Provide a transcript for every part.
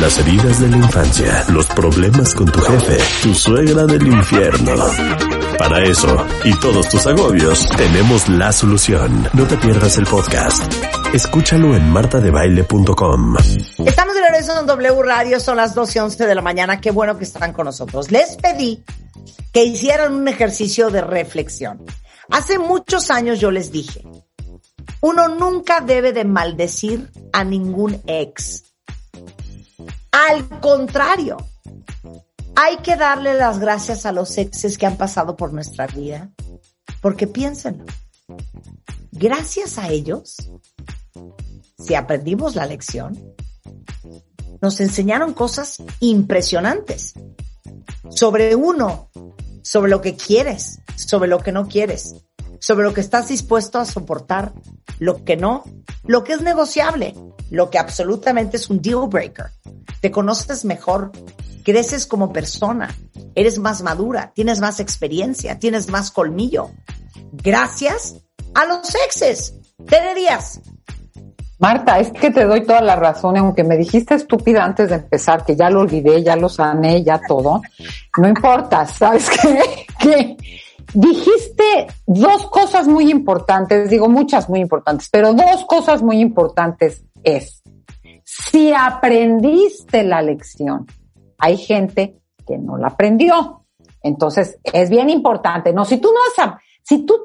Las heridas de la infancia, los problemas con tu jefe, tu suegra del infierno. Para eso, y todos tus agobios, tenemos la solución. No te pierdas el podcast. Escúchalo en martadebayle.com. Estamos de regreso en W Radio, son las 2:11 de la mañana. Qué bueno que están con nosotros. Les pedí que hicieran un ejercicio de reflexión. Hace muchos años yo les dije, uno nunca debe de maldecir a ningún ex. Al contrario, hay que darle las gracias a los exes que han pasado por nuestra vida, porque piénsenlo, gracias a ellos, si aprendimos la lección, nos enseñaron cosas impresionantes sobre uno, sobre lo que quieres, sobre lo que no quieres, sobre lo que estás dispuesto a soportar, lo que no, lo que es negociable, lo que absolutamente es un deal breaker. Te conoces mejor, creces como persona, eres más madura, tienes más experiencia, tienes más colmillo. Gracias a los exes. Tere Díaz. Marta, es que te doy toda la razón, aunque me dijiste estúpida antes de empezar, que ya lo olvidé, ya lo sané, ya todo. No importa, ¿sabes qué? ¿Qué? Dijiste dos cosas muy importantes, digo muchas muy importantes, pero dos cosas muy importantes es, si aprendiste la lección, hay gente que no la aprendió. Entonces, es bien importante, ¿no? Si tú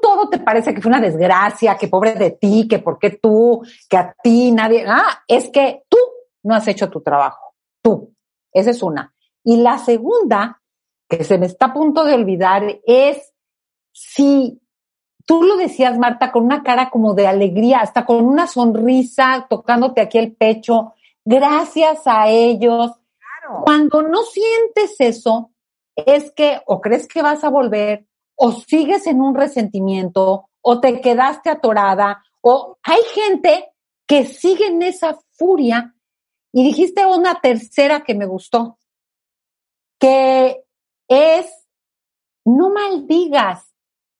todo te parece que fue una desgracia, que pobre de ti, que por qué tú, que a ti nadie, es que tú no has hecho tu trabajo, tú. Esa es una. Y la segunda, que se me está a punto de olvidar, es sí, tú lo decías, Marta, con una cara como de alegría, hasta con una sonrisa, tocándote aquí el pecho, gracias a ellos. Claro. Cuando no sientes eso, es que o crees que vas a volver, o sigues en un resentimiento, o te quedaste atorada, o hay gente que sigue en esa furia. Y dijiste una tercera que me gustó, que es no maldigas.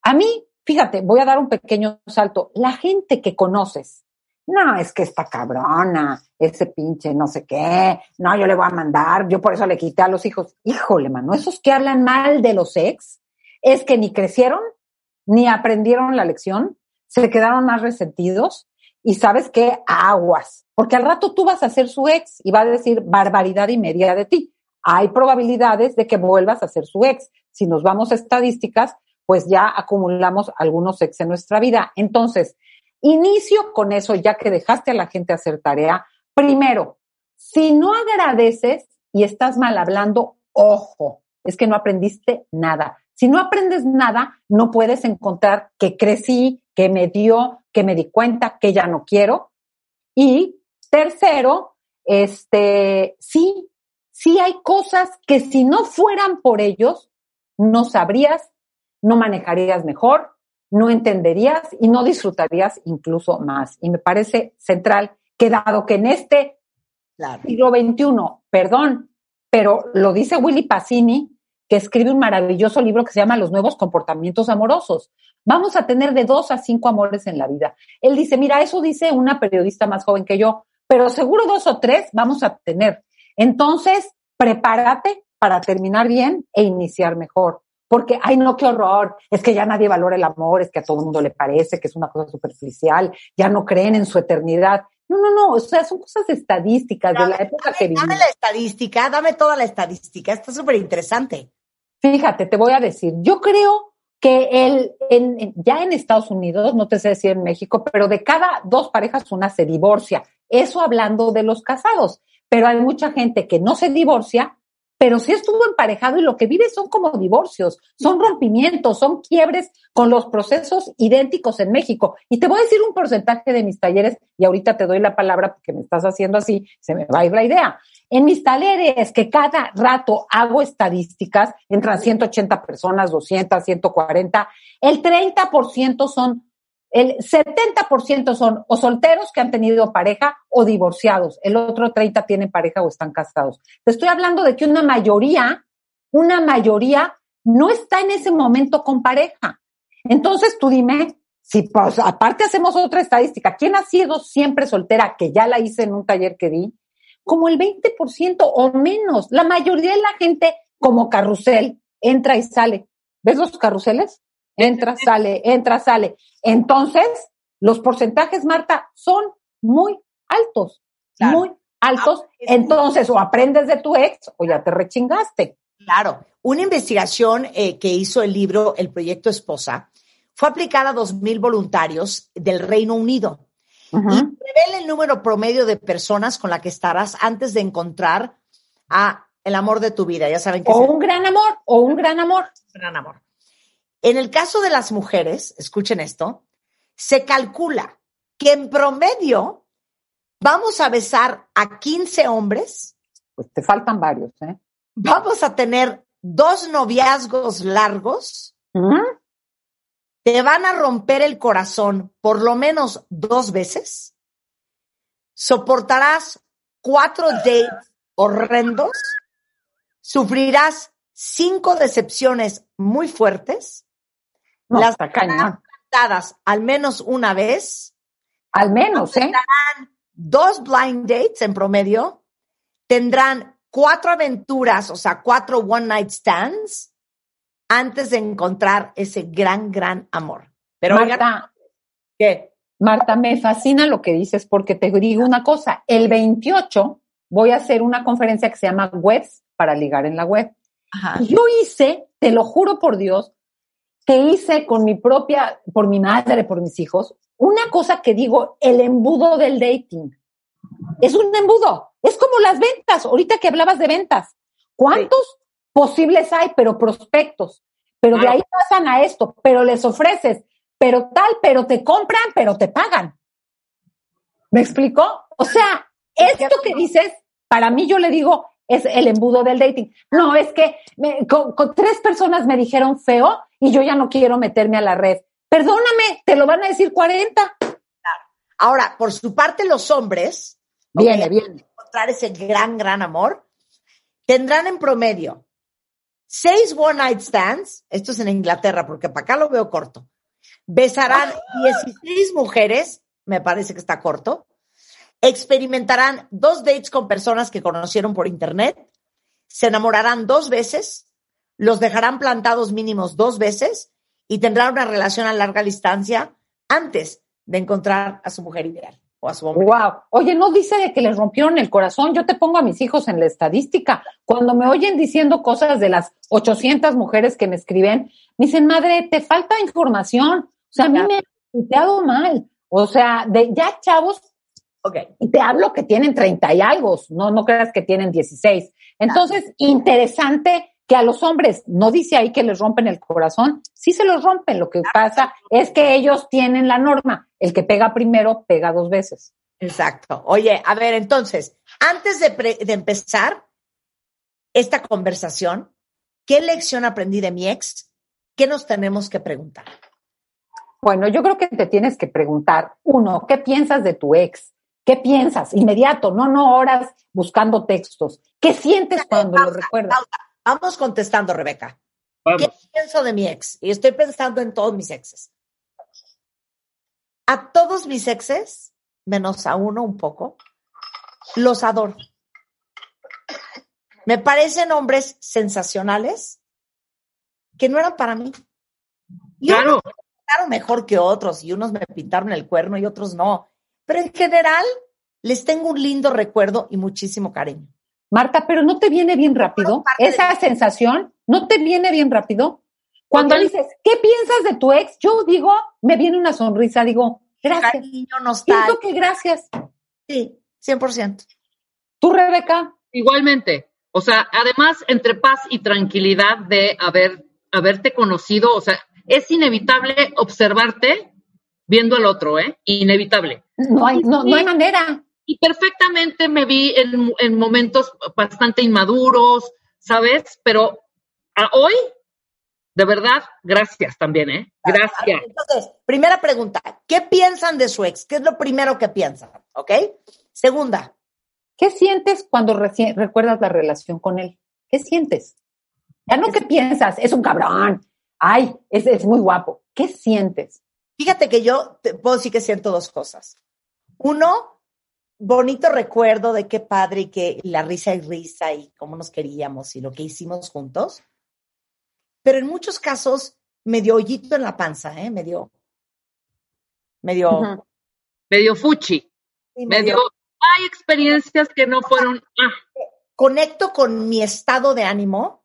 A mí, fíjate, voy a dar un pequeño salto. La gente que conoces, no, es que esta cabrona, ese pinche no sé qué, no, yo le voy a mandar, yo por eso le quité a los hijos. Híjole, mano, esos que hablan mal de los ex, es que ni crecieron, ni aprendieron la lección, se quedaron más resentidos, y ¿sabes qué? Aguas. Porque al rato tú vas a ser su ex y va a decir barbaridad y media de ti. Hay probabilidades de que vuelvas a ser su ex. Si nos vamos a estadísticas, pues ya acumulamos algunos ex en nuestra vida. Entonces, inicio con eso, ya que dejaste a la gente hacer tarea. Primero, si no agradeces y estás mal hablando, ojo, es que no aprendiste nada. Si no aprendes nada, no puedes encontrar que crecí, que me dio, que me di cuenta, que ya no quiero. Y tercero, sí hay cosas que si no fueran por ellos, no sabrías, no manejarías mejor, no entenderías y no disfrutarías incluso más. Y me parece central que dado que en este siglo XXI, perdón, pero lo dice Willy Pacini, que escribe un maravilloso libro que se llama Los nuevos comportamientos amorosos. Vamos a tener de 2 a 5 amores en la vida. Él dice, mira, eso dice una periodista más joven que yo, pero seguro 2 o 3 vamos a tener. Entonces, prepárate para terminar bien e iniciar mejor. Porque, ay no, qué horror, es que ya nadie valora el amor, es que a todo el mundo le parece que es una cosa superficial, ya no creen en su eternidad. No, o sea, son cosas estadísticas de la época que vivimos. Dame toda la estadística, está súper interesante. Fíjate, te voy a decir, yo creo que ya en Estados Unidos, no te sé decir en México, pero de cada 2 parejas una se divorcia. Eso hablando de los casados, pero hay mucha gente que no se divorcia, pero sí estuvo emparejado y lo que vive son como divorcios, son rompimientos, son quiebres con los procesos idénticos en México. Y te voy a decir un porcentaje de mis talleres, y ahorita te doy la palabra porque me estás haciendo así, se me va a ir la idea. En mis talleres, que cada rato hago estadísticas, entran 180 personas, 200, 140, el 30% son... El 70% son o solteros que han tenido pareja o divorciados. El otro 30% tienen pareja o están casados. Te estoy hablando de que una mayoría no está en ese momento con pareja. Entonces tú dime, si pues, aparte hacemos otra estadística, ¿quién ha sido siempre soltera? Que ya la hice en un taller que di. Como el 20% o menos. La mayoría de la gente, como carrusel, entra y sale. ¿Ves los carruseles? Entra, sale, entra, sale. Entonces, los porcentajes, Martha, son muy altos, claro. Muy altos. Entonces, o aprendes de tu ex o ya te rechingaste. Claro. Una investigación que hizo el libro El Proyecto Esposa fue aplicada a 2,000 voluntarios del Reino Unido. Uh-huh. Y revela el número promedio de personas con la que estarás antes de encontrar a el amor de tu vida. Ya saben que un gran amor. En el caso de las mujeres, escuchen esto, se calcula que en promedio vamos a besar a 15 hombres. Pues te faltan varios, ¿eh? Vamos a tener 2 noviazgos largos. ¿Mm? Te van a romper el corazón por lo menos 2 veces. Soportarás 4 dates horrendos. Sufrirás 5 decepciones muy fuertes. No, las cantadas al menos una vez. Al menos, tendrán 2 blind dates en promedio. Tendrán 4 aventuras, o sea, 4 one night stands antes de encontrar ese gran amor. Pero Martha, oigan, ¿qué? Martha, me fascina lo que dices porque te digo una cosa. El 28 voy a hacer una conferencia que se llama Webs para ligar en la web. Ajá. Yo hice, te lo juro por Dios, que hice con mi propia, por mi madre, por mis hijos, una cosa que digo, el embudo del dating. Es un embudo. Es como las ventas. Ahorita que hablabas de ventas. ¿Cuántos posibles hay, pero prospectos? Pero de ahí pasan a esto, pero les ofreces, pero tal, pero te compran, pero te pagan. ¿Me explicó? O sea, esto que dices, para mí yo le digo, es el embudo del dating. No, es que con 3 personas me dijeron feo, y yo ya no quiero meterme a la red. Perdóname, te lo van a decir 40. Claro. Ahora, por su parte, los hombres, viene encontrar ese gran amor, tendrán en promedio 6 one night stands, esto es en Inglaterra, porque para acá lo veo corto, besarán 16 mujeres, me parece que está corto, experimentarán 2 dates con personas que conocieron por internet, se enamorarán 2 veces, los dejarán plantados mínimos 2 veces y tendrán una relación a larga distancia antes de encontrar a su mujer ideal o a su hombre. Wow. Oye, no dice de que les rompieron el corazón. Yo te pongo a mis hijos en la estadística. Cuando me oyen diciendo cosas de las 800 mujeres que me escriben, me dicen, madre, te falta información. O sea, a mí me han puteado mal. O sea, de ya chavos, y te hablo que tienen 30 y algo, no creas que tienen 16. Entonces, interesante que a los hombres, no dice ahí que les rompen el corazón, sí se los rompen, lo que pasa es que ellos tienen la norma, el que pega primero, pega 2 veces. Exacto. Oye, a ver, entonces, antes de empezar esta conversación, ¿qué lección aprendí de mi ex? ¿Qué nos tenemos que preguntar? Bueno, yo creo que te tienes que preguntar, 1, ¿qué piensas de tu ex? ¿Qué piensas? Inmediato, no horas buscando textos. ¿Qué sientes cuando lo recuerdas? Vamos contestando, Rebeca. Vamos. ¿Qué pienso de mi ex? Y estoy pensando en todos mis exes. A todos mis exes, menos a uno un poco, los adoro. Me parecen hombres sensacionales que no eran para mí. Y claro. Unos me pintaron mejor que otros y unos me pintaron el cuerno y otros no. Pero en general les tengo un lindo recuerdo y muchísimo cariño. Martha, pero ¿no te viene bien rápido esa sensación? ¿No te viene bien rápido? Cuando dices, ¿qué piensas de tu ex? Yo digo, me viene una sonrisa, digo, gracias. Cariño, nostalgia. Siento que gracias. Sí, 100%. ¿Tú, Rebeca? Igualmente. O sea, además, entre paz y tranquilidad de haberte conocido, o sea, es inevitable observarte viendo al otro, ¿eh? Inevitable. No hay manera. Y perfectamente me vi en momentos bastante inmaduros, ¿sabes? Pero a hoy, de verdad, gracias también, ¿eh? Gracias. Entonces, primera pregunta, ¿qué piensan de su ex? ¿Qué es lo primero que piensan? ¿Ok? Segunda, ¿qué sientes cuando recuerdas la relación con él? ¿Qué sientes? Ya no, ¿qué piensas? Es un cabrón. Ay, es muy guapo. ¿Qué sientes? Fíjate que yo puedo decir que siento dos cosas. Uno, bonito recuerdo de qué padre y que la risa y risa y cómo nos queríamos y lo que hicimos juntos. Pero en muchos casos me dio hoyito en la panza, ¿eh? Me dio... Uh-huh. Me dio fuchi. Me dio... Hay experiencias que no fueron... Conecto con mi estado de ánimo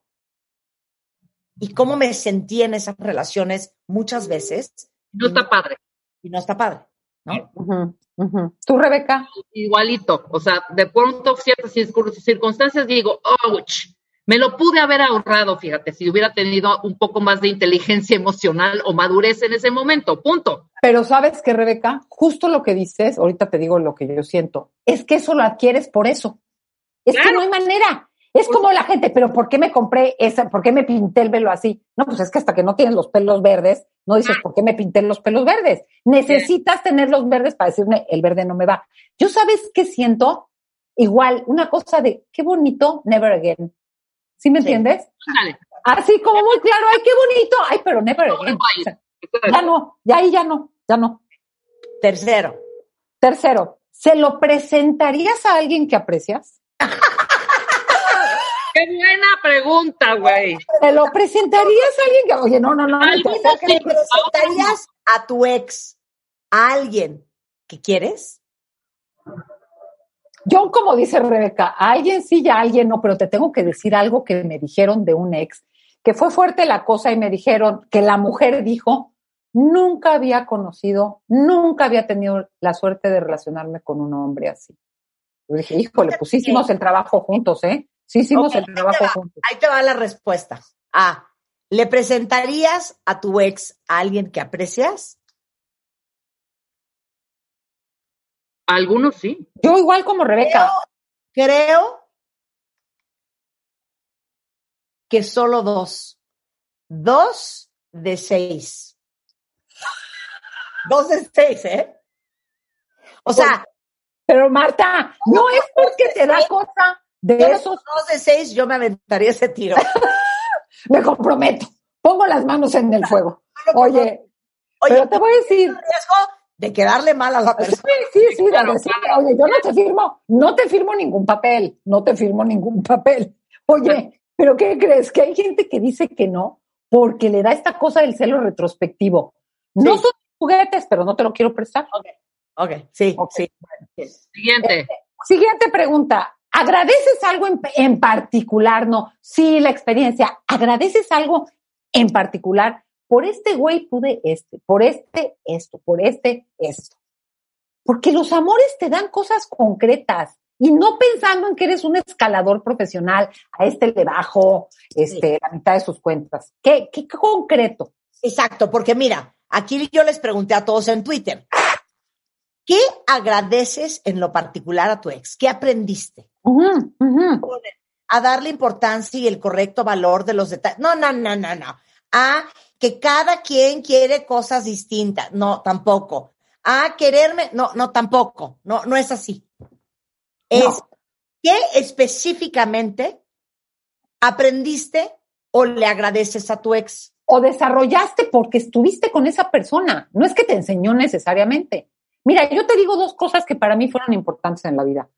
y cómo me sentí en esas relaciones muchas veces. No está padre. Y no está padre, ¿no? Uh-huh, uh-huh. ¿Tú, Rebeca? Igualito. O sea, de pronto ciertas circunstancias digo, ouch, me lo pude haber ahorrado, fíjate, si hubiera tenido un poco más de inteligencia emocional o madurez en ese momento, punto. Pero ¿sabes qué, Rebeca? Justo lo que dices, ahorita te digo lo que yo siento, es que eso lo adquieres por eso. Es claro. Que no hay manera. Es como la gente, pero ¿por qué me compré esa? ¿Por qué me pinté el velo así? No, pues es que hasta que no tienes los pelos verdes, no dices, ¿por qué me pinté los pelos verdes? Necesitas tener los verdes para decirme, el verde no me va. Yo, ¿sabes qué siento? Igual, una cosa de, qué bonito, never again. ¿Sí me entiendes? Dale. Así como muy claro, ay, qué bonito, ay, pero never again. O sea, ya no. Tercero, ¿se lo presentarías a alguien que aprecias? ¡Qué buena pregunta, güey! ¿Te lo presentarías a alguien? Oye, no. ¿Te le presentarías a tu ex a alguien que quieres? Yo, como dice Rebeca, a alguien sí y a alguien no, pero te tengo que decir algo que me dijeron de un ex, que fue fuerte la cosa y me dijeron que la mujer dijo, nunca había tenido la suerte de relacionarme con un hombre así. Yo dije, híjole, pues hicimos el trabajo juntos, ¿eh? Sí, hicimos el trabajo juntos. Ahí te va la respuesta. A, ¿le presentarías a tu ex a alguien que aprecias? Algunos sí. Yo igual como Rebeca. Creo que solo dos. 2 de 6. 2 de 6, ¿eh? O sea. Pero Martha, no es porque te da cosa. De pero esos 2 de 6 yo me aventaría ese tiro. Me comprometo. Pongo las manos en el fuego. Oye, pero te voy a decir. Riesgo de quedarle mal a la persona. Sí, claro, claro. Oye, yo no te firmo ningún papel. Oye, pero ¿qué crees? Que hay gente que dice que no porque le da esta cosa del celo retrospectivo. Sí. No son juguetes, pero no te lo quiero prestar. Ok, sí. Okay. Sí. Bueno. Siguiente. Siguiente pregunta. ¿Agradeces algo en particular? No, sí, la experiencia. ¿Agradeces algo en particular? Por este güey pude por este esto, por este esto. Porque los amores te dan cosas concretas y no pensando en que eres un escalador profesional, a este le bajo la mitad de sus cuentas. ¿Qué concreto? Exacto, porque mira, aquí yo les pregunté a todos en Twitter. ¿Qué agradeces en lo particular a tu ex? ¿Qué aprendiste? Uh-huh, uh-huh. A darle importancia y el correcto valor de los detalles. No. A que cada quien quiere cosas distintas. No, tampoco. A quererme. No, tampoco. No es así. ¿Qué específicamente aprendiste o le agradeces a tu ex? O desarrollaste porque estuviste con esa persona. No es que te enseñó necesariamente. Mira, yo te digo dos cosas que para mí fueron importantes en la vida.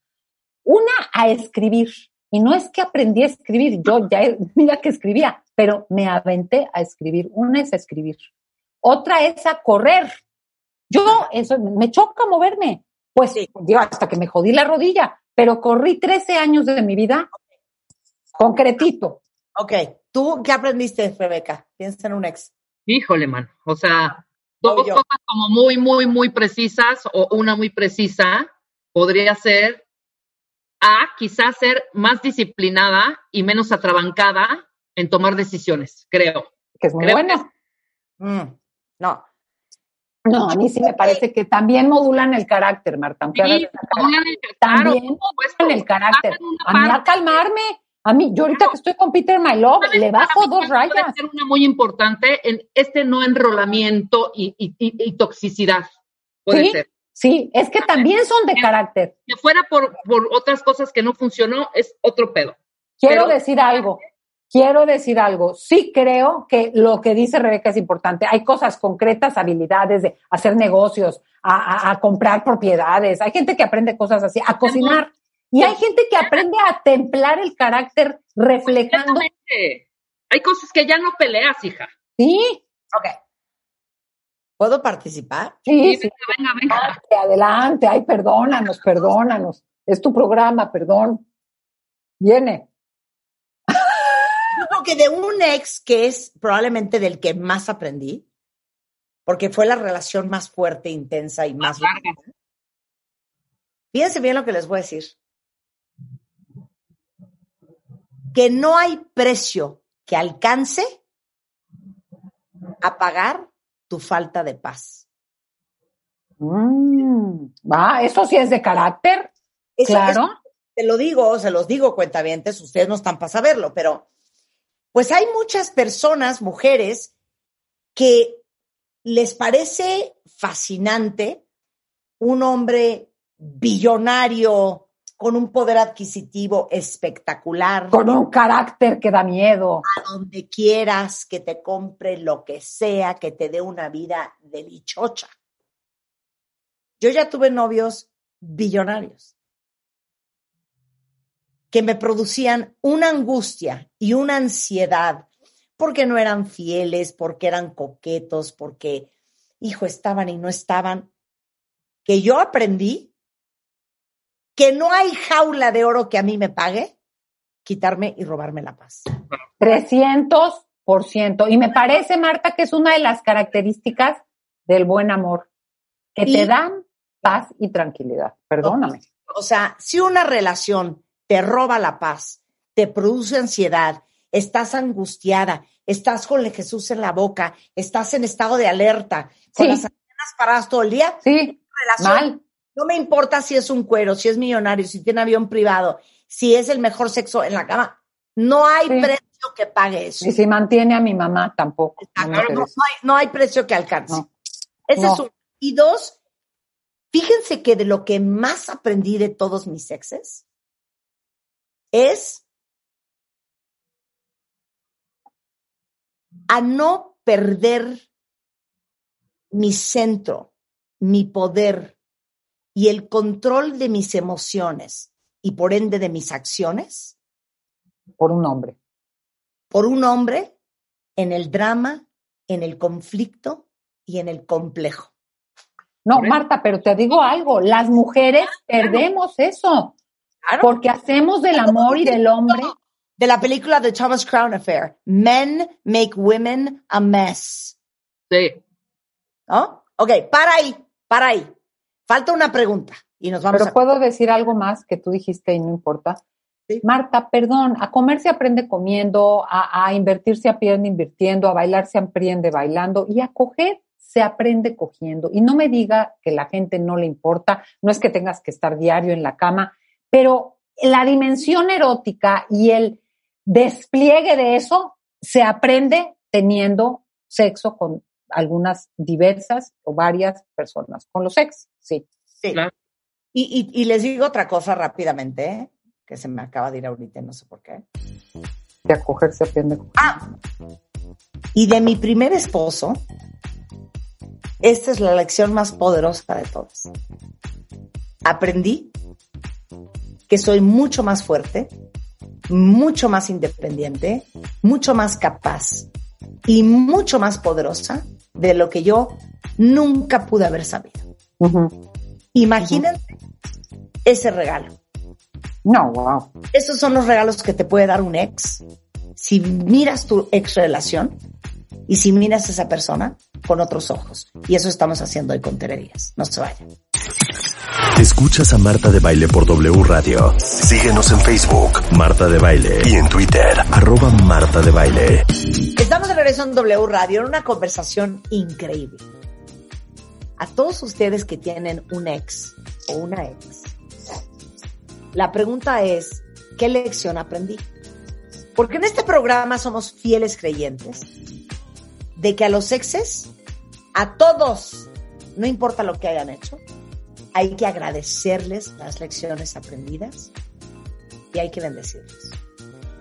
Una, a escribir. Y no es que aprendí a escribir, yo ya, mira que escribía, pero me aventé a escribir. Una es a escribir. Otra es a correr. Yo, eso, me choca moverme. Pues sí, yo hasta que me jodí la rodilla, pero corrí 13 años de mi vida concretito. Ok, ¿tú qué aprendiste, Rebeca? Piensa en un ex. Híjole, man, o sea, dos cosas como muy, muy, muy precisas o una muy precisa podría ser a quizás ser más disciplinada y menos atrabancada en tomar decisiones, creo. Que es muy bueno. No. No, a mí sí me parece que también modulan el carácter, Marta. Sí, modulan el carácter. A mí, a calmarme. A mí, yo ahorita que estoy con Peter Milo, le bajo dos rayas. Puede ser una muy importante en este no enrolamiento y toxicidad. Puede ser. Sí, es que también son de carácter. Que fuera por otras cosas que no funcionó, es otro pedo. Quiero decir algo. Sí creo que lo que dice Rebeca es importante. Hay cosas concretas, habilidades de hacer negocios, a comprar propiedades. Hay gente que aprende cosas así, a cocinar. Y hay gente que aprende a templar el carácter reflejando. Hay cosas que ya no peleas, hija. Sí. Ok. ¿Puedo participar? Sí. Venga. Adelante. Ay, perdónanos. Es tu programa, perdón. Viene. Creo que de un ex que es probablemente del que más aprendí, porque fue la relación más fuerte, intensa y más larga. Fíjense bien lo que les voy a decir. Que no hay precio que alcance a pagar tu falta de paz. Eso sí es de carácter. Eso, claro. Se los digo, cuentavientes, ustedes no están para saberlo, pero pues hay muchas personas, mujeres, que les parece fascinante un hombre billonario, con un poder adquisitivo espectacular. Con un carácter que da miedo. A donde quieras, que te compre lo que sea, que te dé una vida de dichocha. Yo ya tuve novios billonarios que me producían una angustia y una ansiedad porque no eran fieles, porque eran coquetos, porque, hijo, estaban y no estaban. Que yo aprendí que no hay jaula de oro que a mí me pague, quitarme y robarme la paz. 300%. Y me parece, Marta, que es una de las características del buen amor, que te dan paz y tranquilidad. Perdóname. O sea, si una relación te roba la paz, te produce ansiedad, estás angustiada, estás con el Jesús en la boca, estás en estado de alerta, con las antenas paradas todo el día, mal. No me importa si es un cuero, si es millonario, si tiene avión privado, si es el mejor sexo en la cama. No hay precio que pague eso. Y si mantiene a mi mamá tampoco. No hay precio que alcance. No. Ese es uno. Y dos, fíjense que de lo que más aprendí de todos mis exes es a no perder mi centro, mi poder y el control de mis emociones y por ende de mis acciones por un hombre en el drama, en el conflicto y en el complejo. No, Marta, pero te digo algo, las mujeres perdemos eso porque hacemos del amor y del hombre. De la película The Thomas Crown Affair, Men Make Women a Mess. Sí. ¿No? Ok, para ahí. Falta una pregunta y nos vamos. Pero puedo decir algo más que tú dijiste y no importa. ¿Sí? Marta, perdón, a comer se aprende comiendo, a invertir se aprende invirtiendo, a bailar se aprende bailando y a coger se aprende cogiendo. Y no me diga que la gente no le importa, no es que tengas que estar diario en la cama, pero la dimensión erótica y el despliegue de eso se aprende teniendo sexo con algunas diversas o varias personas, con los ex, sí. Claro. Y les digo otra cosa rápidamente, que se me acaba de ir ahorita, no sé por qué. De acogerse aprende. Y de mi primer esposo, esta es la lección más poderosa de todas. Aprendí que soy mucho más fuerte, mucho más independiente, mucho más capaz y mucho más poderosa de lo que yo nunca pude haber sabido. Uh-huh. Imagínate ese regalo. No, wow. Esos son los regalos que te puede dar un ex. Si miras tu ex relación y si miras a esa persona, con otros ojos. Y eso estamos haciendo hoy con Tere Díaz. No se vayan. Escuchas a Martha Debayle por W Radio. Síguenos en Facebook, Martha Debayle, y en Twitter, @Martha Debayle. Estamos de regreso en W Radio en una conversación increíble. A todos ustedes que tienen un ex o una ex, la pregunta es, ¿qué lección aprendí? Porque en este programa somos fieles creyentes de que a los exes, a todos, no importa lo que hayan hecho, hay que agradecerles las lecciones aprendidas y hay que bendecirlos.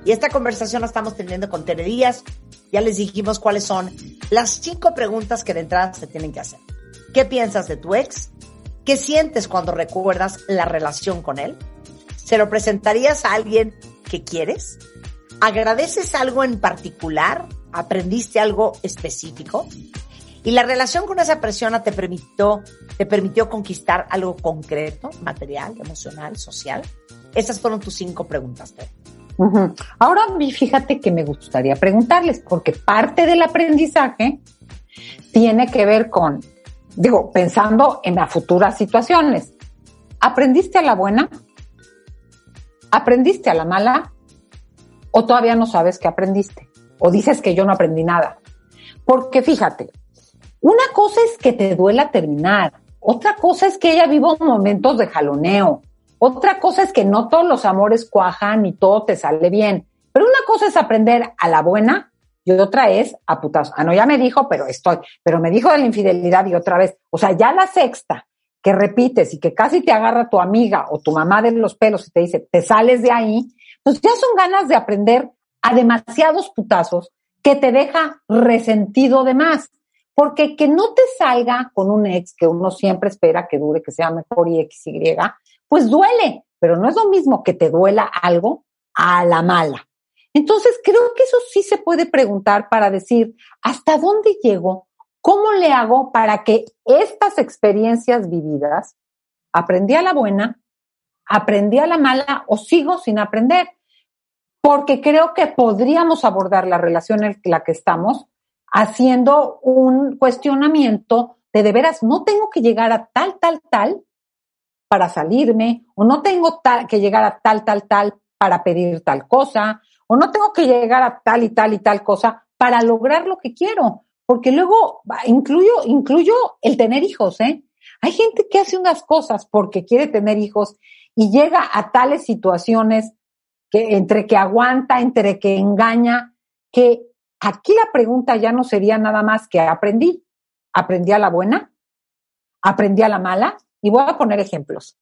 Y esta conversación la estamos teniendo con Tere Díaz. Ya les dijimos cuáles son las 5 preguntas que de entrada se tienen que hacer. ¿Qué piensas de tu ex? ¿Qué sientes cuando recuerdas la relación con él? ¿Se lo presentarías a alguien que quieres? ¿Agradeces algo en particular? ¿Aprendiste algo específico? ¿Y la relación con esa persona te permitió conquistar algo concreto, material, emocional, social? Esas fueron tus 5 preguntas, Tere. Uh-huh. Ahora, fíjate que me gustaría preguntarles, porque parte del aprendizaje tiene que ver con, pensando en las futuras situaciones. ¿Aprendiste a la buena? ¿Aprendiste a la mala? ¿O todavía no sabes qué aprendiste? ¿O dices que yo no aprendí nada? Porque fíjate, una cosa es que te duela terminar, otra cosa es que ella viva momentos de jaloneo, otra cosa es que no todos los amores cuajan y todo te sale bien, pero una cosa es aprender a la buena y otra es a putazos. Ah, no, ya me dijo, pero me dijo de la infidelidad y otra vez. O sea, ya la sexta que repites y que casi te agarra tu amiga o tu mamá de los pelos y te dice, te sales de ahí, pues ya son ganas de aprender a demasiados putazos que te deja resentido de más. Porque que no te salga con un ex que uno siempre espera que dure, que sea mejor y XY, pues duele, pero no es lo mismo que te duela algo a la mala. Entonces creo que eso sí se puede preguntar para decir, ¿hasta dónde llego? ¿Cómo le hago para que estas experiencias vividas, aprendí a la buena, aprendí a la mala o sigo sin aprender? Porque creo que podríamos abordar la relación en la que estamos haciendo un cuestionamiento de veras, no tengo que llegar a tal para salirme, o no tengo que llegar a tal para pedir tal cosa, o no tengo que llegar a tal cosa para lograr lo que quiero. Porque luego incluyo el tener hijos, ¿eh? Hay gente que hace unas cosas porque quiere tener hijos y llega a tales situaciones que entre que aguanta, entre que engaña, que aquí la pregunta ya no sería nada más que aprendí. ¿Aprendí a la buena? ¿Aprendí a la mala? Y voy a poner ejemplos.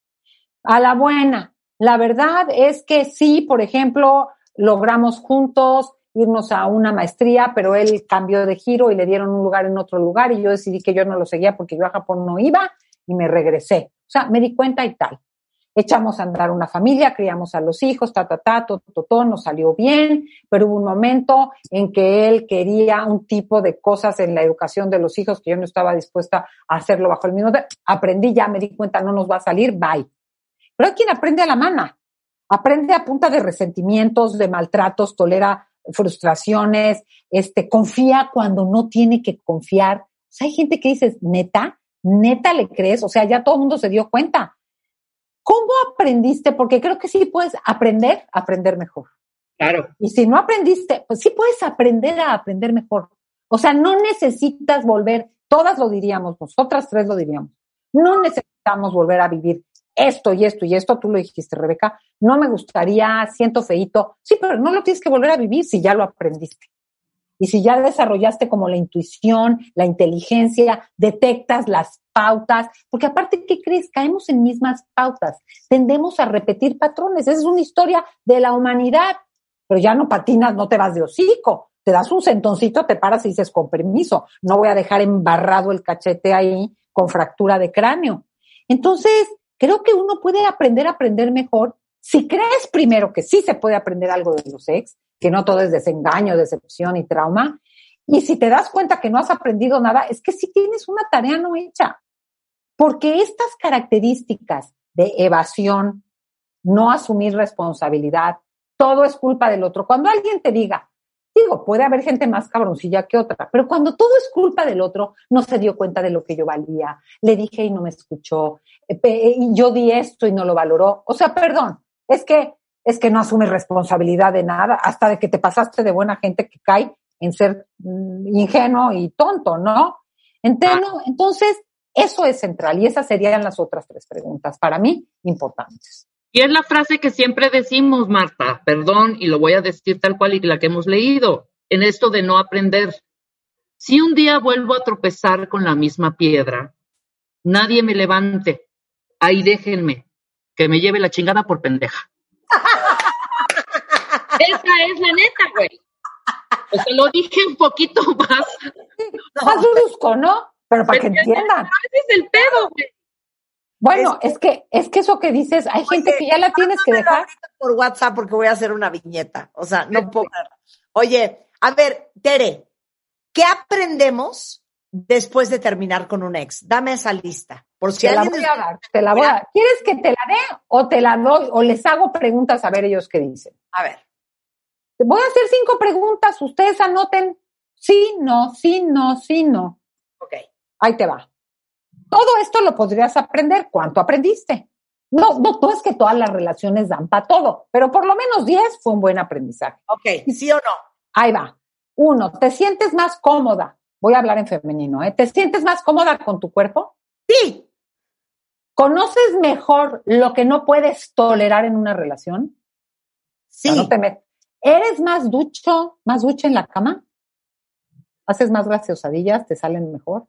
A la buena. La verdad es que sí, por ejemplo, logramos juntos irnos a una maestría, pero él cambió de giro y le dieron un lugar en otro lugar y yo decidí que yo no lo seguía porque yo a Japón no iba y me regresé. O sea, me di cuenta y tal. Echamos a andar una familia, criamos a los hijos, nos salió bien, pero hubo un momento en que él quería un tipo de cosas en la educación de los hijos que yo no estaba dispuesta a hacerlo bajo el mismo. Aprendí, ya me di cuenta, no nos va a salir, bye. Pero hay quien aprende a la mano, aprende a punta de resentimientos, de maltratos, tolera frustraciones, confía cuando no tiene que confiar. O sea, hay gente que dices, ¿neta le crees? O sea, ya todo el mundo se dio cuenta. ¿Cómo aprendiste? Porque creo que sí puedes aprender mejor. Claro. Y si no aprendiste, pues sí puedes aprender a aprender mejor. O sea, no necesitas volver, todas lo diríamos, nosotras 3 lo diríamos, no necesitamos volver a vivir esto, tú lo dijiste, Rebeca, no me gustaría, siento feíto. Sí, pero no lo tienes que volver a vivir si ya lo aprendiste. Y si ya desarrollaste como la intuición, la inteligencia, detectas las pautas, porque aparte, ¿qué crees? Caemos en mismas pautas, tendemos a repetir patrones, esa es una historia de la humanidad, pero ya no patinas, no te vas de hocico, te das un sentoncito, te paras y dices, con permiso, no voy a dejar embarrado el cachete ahí con fractura de cráneo. Entonces, creo que uno puede aprender mejor si crees primero que sí se puede aprender algo de los ex, que no todo es desengaño, decepción y trauma. Y si te das cuenta que no has aprendido nada, es que sí tienes una tarea no hecha. Porque estas características de evasión, no asumir responsabilidad, todo es culpa del otro. Cuando alguien te diga, Digo, puede haber gente más cabroncilla que otra, pero cuando todo es culpa del otro, no se dio cuenta de lo que yo valía, le dije y no me escuchó, y yo di esto y no lo valoró. O sea, perdón, es que no asumes responsabilidad de nada, hasta de que te pasaste de buena gente que cae en ser ingenuo y tonto, ¿no? Entonces, eso es central y esas serían las otras tres preguntas, para mí, importantes. Y es la frase que siempre decimos, Martha, perdón, y lo voy a decir tal cual y la que hemos leído, en esto de no aprender. Si un día vuelvo a tropezar con la misma piedra, nadie me levante, ahí déjenme, que me lleve la chingada por pendeja. Esa es la neta, güey. O sea, lo dije un poquito más. Más brusco, ¿no? Pero para que entiendan. Ese es el pedo, güey. Bueno, es que eso que dices, hay gente que ya la tienes que dejar. Por WhatsApp porque voy a hacer una viñeta, o sea, no puedo. Oye, a ver, Tere, ¿qué aprendemos después de terminar con un ex? Dame esa lista. Por si alguien te la voy a dar, te la voy a dar. ¿Quieres que te la dé o te la doy o les hago preguntas a ver ellos qué dicen? A ver. Voy a hacer 5 preguntas, ustedes anoten sí, no, sí, no, sí, no. Ok. Ahí te va. Todo esto lo podrías aprender. ¿Cuánto aprendiste? No es que todas las relaciones dan para todo, pero por lo menos 10 fue un buen aprendizaje. Ok, ¿sí o no? Ahí va. 1, ¿te sientes más cómoda? Voy a hablar en femenino, ¿eh? ¿Te sientes más cómoda con tu cuerpo? Sí. ¿Conoces mejor lo que no puedes tolerar en una relación? Sí. No te metes. ¿Eres más ducha en la cama? ¿Haces más graciosadillas? ¿Te salen mejor?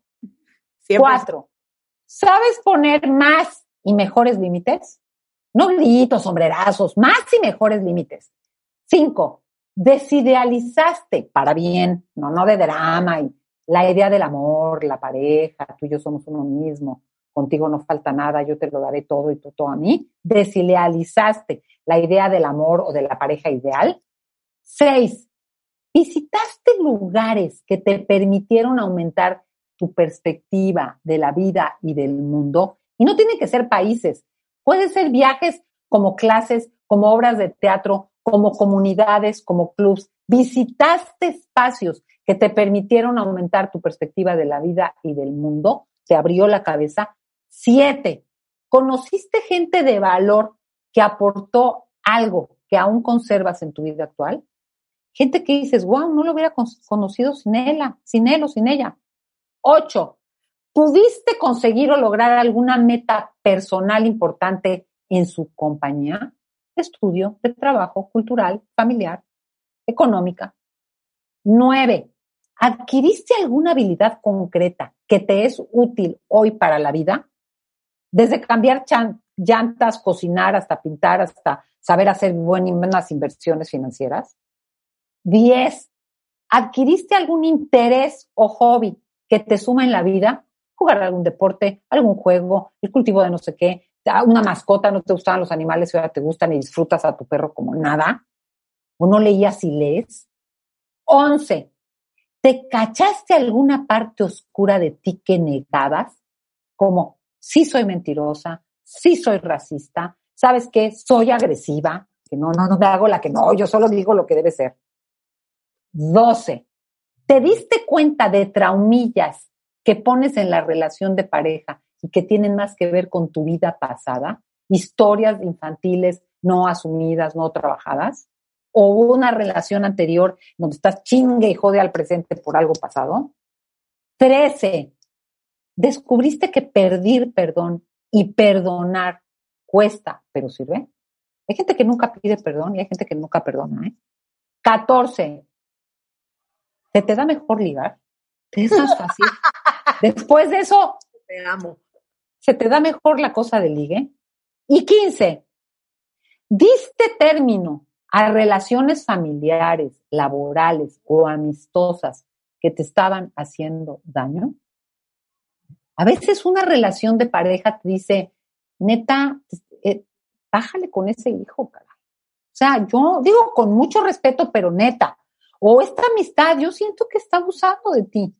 4, ¿sabes poner más y mejores límites? No gritos, sombrerazos, más y mejores límites. 5, desidealizaste para bien, no de drama, y la idea del amor, la pareja, tú y yo somos uno mismo, contigo no falta nada, yo te lo daré todo y tú todo a mí. Desidealizaste la idea del amor o de la pareja ideal. 6, visitaste lugares que te permitieron aumentar tu perspectiva de la vida y del mundo, y no tienen que ser países, pueden ser viajes como clases, como obras de teatro, como comunidades, como clubs, visitaste espacios que te permitieron aumentar tu perspectiva de la vida y del mundo, te abrió la cabeza. 7, conociste gente de valor que aportó algo que aún conservas en tu vida actual, gente que dices, wow, no lo hubiera conocido sin él o sin ella. 8, ¿pudiste conseguir o lograr alguna meta personal importante en su compañía? De estudio, de trabajo, cultural, familiar, económica. 9, ¿adquiriste alguna habilidad concreta que te es útil hoy para la vida? Desde cambiar llantas, cocinar, hasta pintar, hasta saber hacer buenas inversiones financieras. 10, ¿adquiriste algún interés o hobby que te suma en la vida? Jugar algún deporte, algún juego, el cultivo de no sé qué, una mascota, no te gustaban los animales y ahora te gustan y disfrutas a tu perro como nada, o no leías y lees. 11, ¿te cachaste alguna parte oscura de ti que negabas? Como, sí soy mentirosa, sí soy racista, ¿sabes qué? Soy agresiva, que no me hago la que no, yo solo digo lo que debe ser. 12, ¿te diste cuenta de traumillas que pones en la relación de pareja y que tienen más que ver con tu vida pasada? Historias infantiles no asumidas, no trabajadas. O una relación anterior donde estás chingue y jode al presente por algo pasado. 13. ¿Descubriste que pedir perdón y perdonar cuesta, pero sirve? Hay gente que nunca pide perdón y hay gente que nunca perdona, ¿eh? 14. ¿Te da mejor ligar? Eso es fácil. Después de eso, te amo. ¿Se te da mejor la cosa de ligue? Y 15, ¿diste término a relaciones familiares, laborales o amistosas que te estaban haciendo daño? A veces una relación de pareja te dice, neta, bájale con ese hijo, caray. O sea, yo digo con mucho respeto, pero neta, o esta amistad, yo siento que está abusando de ti.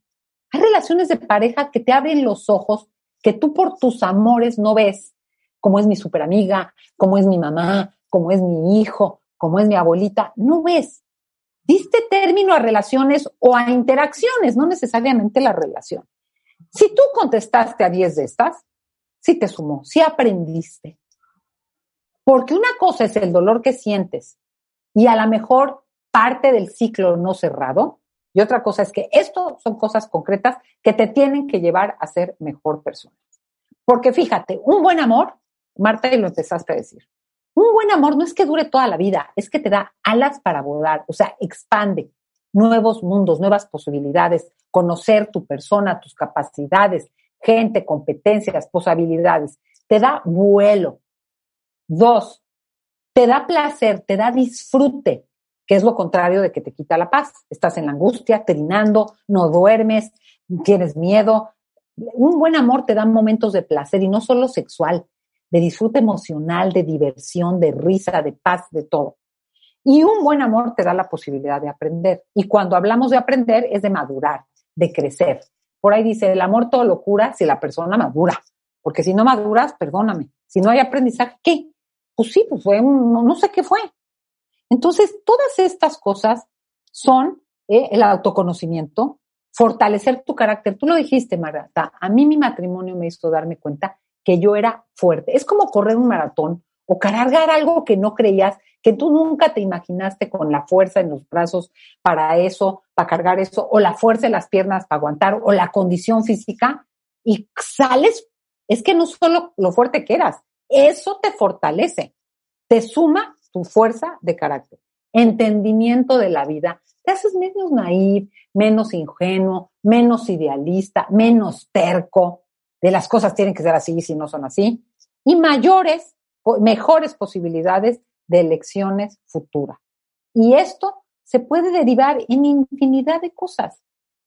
Hay relaciones de pareja que te abren los ojos que tú por tus amores no ves, como es mi superamiga, como es mi mamá, como es mi hijo, como es mi abuelita, no ves. diste término a relaciones o a interacciones, no necesariamente la relación. Si tú contestaste a 10 de estas, sí te sumó, sí aprendiste. Porque una cosa es el dolor que sientes y a lo mejor parte del ciclo no cerrado, y otra cosa es que esto son cosas concretas que te tienen que llevar a ser mejor persona. Porque fíjate, un buen amor, Martha, y lo empezaste a decir, un buen amor no es que dure toda la vida, es que te da alas para volar, o sea, expande nuevos mundos, nuevas posibilidades, conocer tu persona, tus capacidades, gente, competencias, posibilidades, te da vuelo. 2, te da placer, te da disfrute, que es lo contrario de que te quita la paz. Estás en la angustia, trinando, no duermes, tienes miedo. Un buen amor te da momentos de placer y no solo sexual, de disfrute emocional, de diversión, de risa, de paz, de todo. Y un buen amor te da la posibilidad de aprender. Y cuando hablamos de aprender es de madurar, de crecer. Por ahí dice, el amor todo lo cura si la persona madura. Porque si no maduras, perdóname, si no hay aprendizaje, ¿qué? Pues sí, pues fue no sé qué fue. Entonces, todas estas cosas son el autoconocimiento, fortalecer tu carácter. Tú lo dijiste, Martha, a mí mi matrimonio me hizo darme cuenta que yo era fuerte. Es como correr un maratón o cargar algo que no creías, que tú nunca te imaginaste con la fuerza en los brazos para eso, para cargar eso, o la fuerza en las piernas para aguantar, o la condición física, y sales. Es que no solo lo fuerte que eras, eso te fortalece, te suma tu fuerza de carácter, entendimiento de la vida, te haces menos naíf, menos ingenuo, menos idealista, menos terco, de las cosas tienen que ser así si no son así, y mejores posibilidades de elecciones futuras. Y esto se puede derivar en infinidad de cosas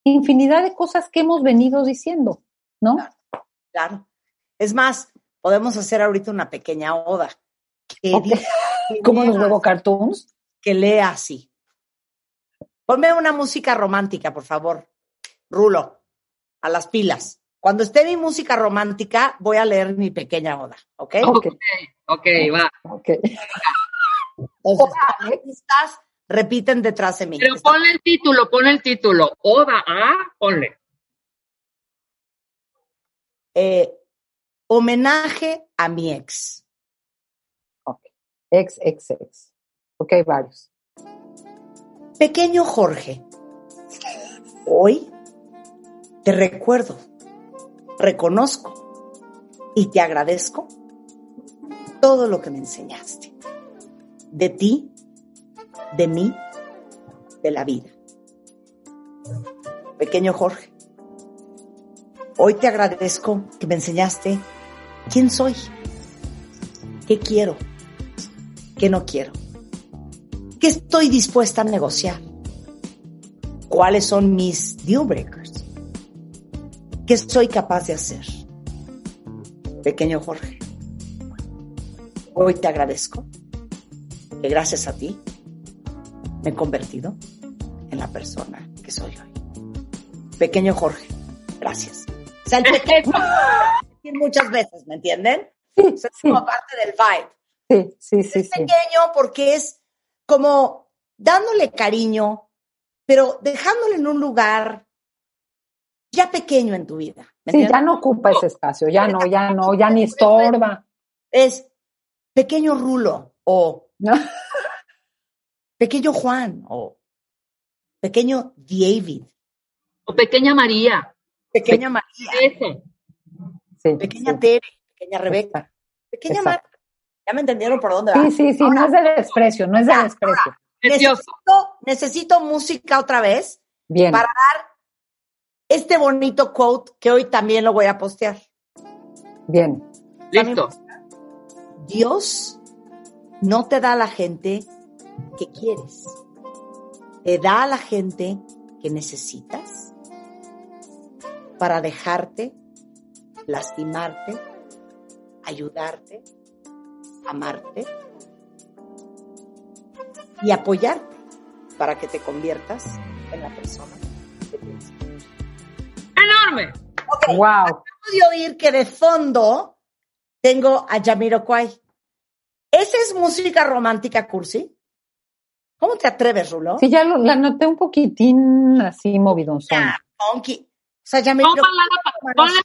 que hemos venido diciendo, ¿no? Claro. Es más, podemos hacer ahorita una pequeña oda. ¿Cómo los luego cartoons? Que lea así. Ponme una música romántica, por favor. Rulo, a las pilas. Cuando esté mi música romántica, voy a leer mi pequeña oda, ¿ok? Ok, va. Okay. Entonces, estas repiten detrás de mí. Pero ponle el título. Oda a, ponle. Homenaje a mi ex. Okay. Ex. Ok, varios. Pequeño Jorge, hoy te recuerdo, reconozco y te agradezco todo lo que me enseñaste. De ti, de mí, de la vida. Pequeño Jorge, hoy te agradezco que me enseñaste quién soy, qué quiero, qué no quiero, qué estoy dispuesta a negociar, cuáles son mis deal breakers, qué soy capaz de hacer. Pequeño Jorge, hoy te agradezco que gracias a ti me he convertido en la persona que soy hoy. Pequeño Jorge, gracias. O sea, el pequeño muchas veces, ¿me entienden? Sí, o sea, es como parte del vibe. Sí. Es pequeño porque es como dándole cariño, pero dejándole en un lugar ya pequeño en tu vida. ¿Me entiendes? Ya no ocupa ese espacio, ya ni estorba. Es pequeño Rulo o ¿no? Pequeño Juan o pequeño David. O pequeña María. Pequeña María. Eso. Sí, pequeña Tere, pequeña Rebeca, pequeña Martha. ¿Ya me entendieron por dónde va? Sí, ahora, no es de desprecio. Necesito música otra vez. Bien. Para dar este bonito quote que hoy también lo voy a postear. Bien. Listo. Dios no te da a la gente que quieres. Te da a la gente que necesitas para dejarte lastimarte, ayudarte, amarte y apoyarte para que te conviertas en la persona que tienes que ser. ¡Enorme! Okay. ¡Wow! Acabo de oír que de fondo tengo a Jamiroquai. ¿Esa es música romántica, cursi? ¿Cómo te atreves, Rulo? Sí, ya la noté un poquitín así movidonzón. Ah, funky. O sea, ya me ponle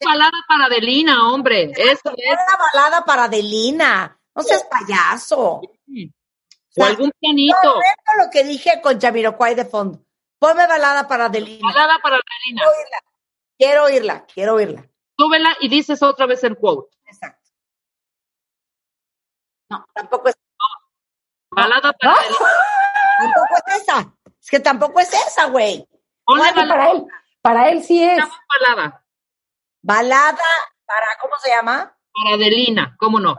balada para Adelina, hombre. Eso es. Una balada para Adelina. No seas payaso. Sí. O sea, algún pianito. Correcto lo que dije con Jamiroquai de fondo. Ponme balada para Adelina. Balada para Adelina. Quiero oírla. Quiero oírla. Súbela y dices otra vez el quote. Exacto. No, tampoco es. No. Balada para Adelina. Tampoco es esa. Es que tampoco es esa, güey. Ponle balada. Para él sí es. Balada. Balada para, ¿cómo se llama? Para Adelina, ¿cómo no?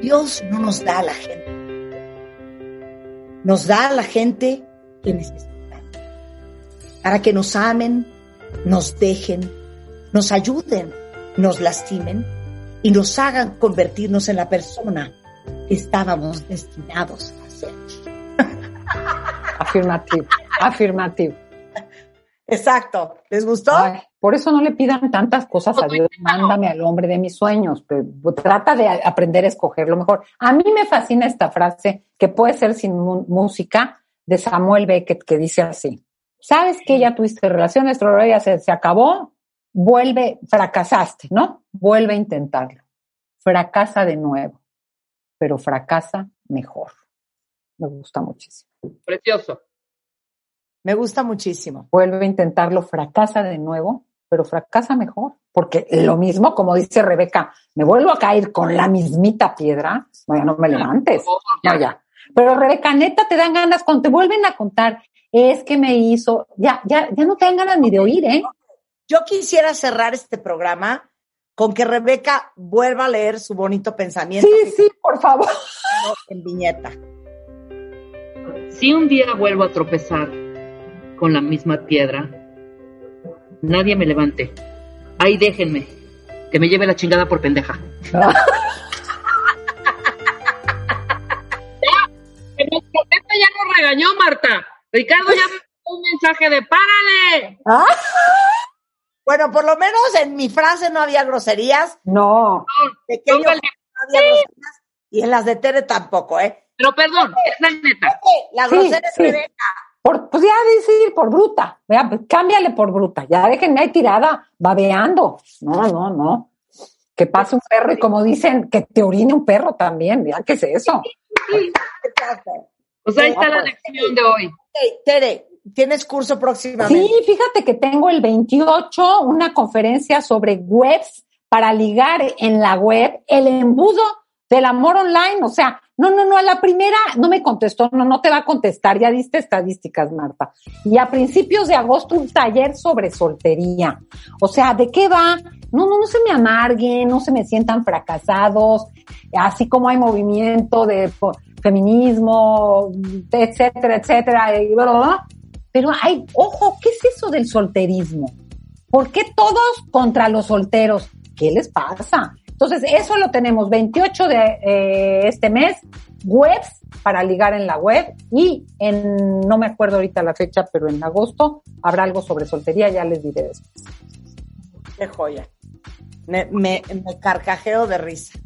Dios no nos da a la gente. Nos da a la gente que necesita. Para que nos amen, nos dejen, nos ayuden, nos lastimen y nos hagan convertirnos en la persona que estábamos destinados a ser. Afirmativo. Exacto, ¿les gustó? Ay, por eso no le pidan tantas cosas a Dios. Mándame al hombre de mis sueños, pero trata de aprender a escoger lo mejor. A mí me fascina esta frase, que puede ser sin música, de Samuel Beckett, que dice así: ¿sabes que ya tuviste relaciones, se acabó? Vuelve, fracasaste, ¿no? Vuelve a intentarlo. Fracasa de nuevo, pero fracasa mejor. Me gusta muchísimo. Precioso. Me gusta muchísimo. Vuelve a intentarlo, fracasa de nuevo, pero fracasa mejor. Porque lo mismo, como dice Rebeca, me vuelvo a caer con la mismita piedra. No, ya no me levantes. No, ya. Pero Rebeca, neta, te dan ganas cuando te vuelven a contar. Es que me hizo. Ya no te dan ganas ni de oír, ¿eh? Yo quisiera cerrar este programa con que Rebeca vuelva a leer su bonito pensamiento. Sí, por favor. En viñeta. Si un día vuelvo a tropezar con la misma piedra, nadie me levante. Ahí déjenme, que me lleve la chingada por pendeja. Rebeca ya nos regañó, Marta. Ricardo ya me mandó un mensaje de párale. ¿Ah? Bueno, por lo menos en mi frase no había groserías. No. No había groserías. Y en las de Tere tampoco, ¿eh? Pero perdón, es la neta. La grosera es Rebeca. Pues ya decir por bruta, vea, pues cámbiale por bruta, ya déjenme ahí tirada, babeando. No. Que pase un perro y, como dicen, que te orine un perro también, vea, ¿qué es eso? Sí. Pues ahí está la lección de hoy. Hey, Tere, ¿tienes curso próximamente? Sí, fíjate que tengo el 28 una conferencia sobre webs para ligar en la web, el embudo del amor online, o sea, no, a la primera no me contestó, no te va a contestar, ya diste estadísticas, Marta. Y a principios de agosto un taller sobre soltería, o sea, ¿de qué va? No se me amarguen, no se me sientan fracasados, así como hay movimiento de feminismo, etcétera, y bla, bla, bla. Pero hay, ojo, ¿qué es eso del solterismo? ¿Por qué todos contra los solteros? ¿Qué les pasa? Entonces, eso lo tenemos 28 de este mes, webs para ligar en la web, y no me acuerdo ahorita la fecha, pero en agosto habrá algo sobre soltería, ya les diré después. ¡Qué joya! Me carcajeo de risa.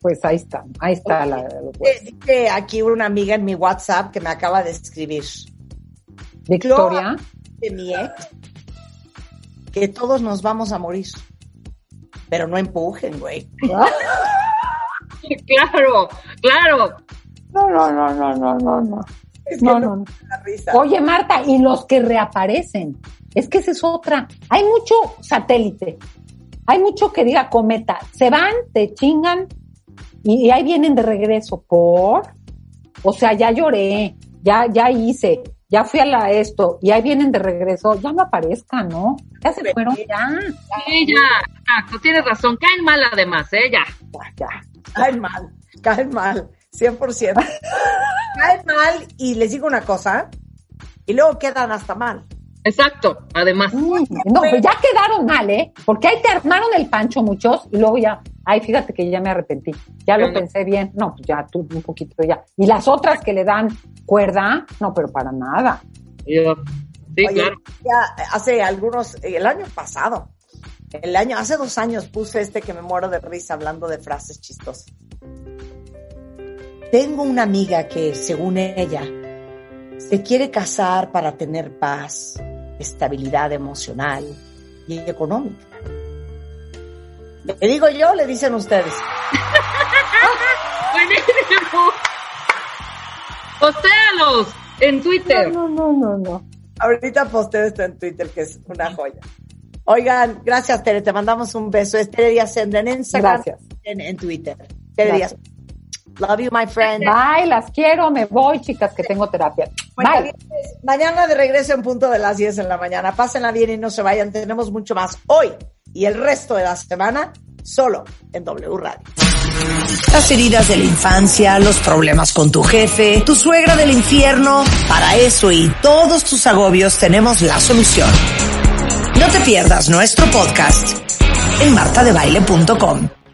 Pues ahí está. Oye, dice aquí una amiga en mi WhatsApp que me acaba de escribir. Victoria. De mi ex, que todos nos vamos a morir. Pero no empujen, güey. Claro. No. Es que no. La risa. Oye, Marta, y los que reaparecen. Es que esa es otra. Hay mucho satélite. Hay mucho que diga cometa. Se van, te chingan y ahí vienen de regreso. O sea, ya lloré, ya hice, ya fui a esto y ahí vienen de regreso. Ya no aparezcan, ¿no? Ya se fueron, ya. Sí, ya. Exacto, tienes razón, caen mal además, ya. Caen mal, 100%. Caen mal, y les digo una cosa, y luego quedan hasta mal. Exacto, además. No, pero ya quedaron mal, porque ahí te armaron el pancho muchos, y luego ya, ay, fíjate que ya me arrepentí, ya lo pensé bien, no, pues ya tú un poquito ya. Y las otras que le dan cuerda, no, pero para nada. Sí, oye, claro. Ya hace el año pasado, hace 2 años puse que me muero de risa hablando de frases chistosas. Tengo una amiga que, según ella, se quiere casar para tener paz, estabilidad emocional y económica. ¿Le digo yo o le dicen ustedes? Buenísimo. Postéalos en Twitter. No. Ahorita posteo esto en Twitter, que es una joya. Oigan, gracias, Tere, te mandamos un beso. Es Tere Díaz en Instagram, en Twitter. Tere Díaz. Love you, my friend. Bye, las quiero, me voy, chicas, que tengo terapia. Bye. Bye. Mañana de regreso en punto de las 10 de la mañana. Pásenla bien y no se vayan, tenemos mucho más hoy y el resto de la semana solo en W Radio. Las heridas de la infancia, los problemas con tu jefe, tu suegra del infierno, para eso y todos tus agobios tenemos la solución. No te pierdas nuestro podcast en martadebayle.com.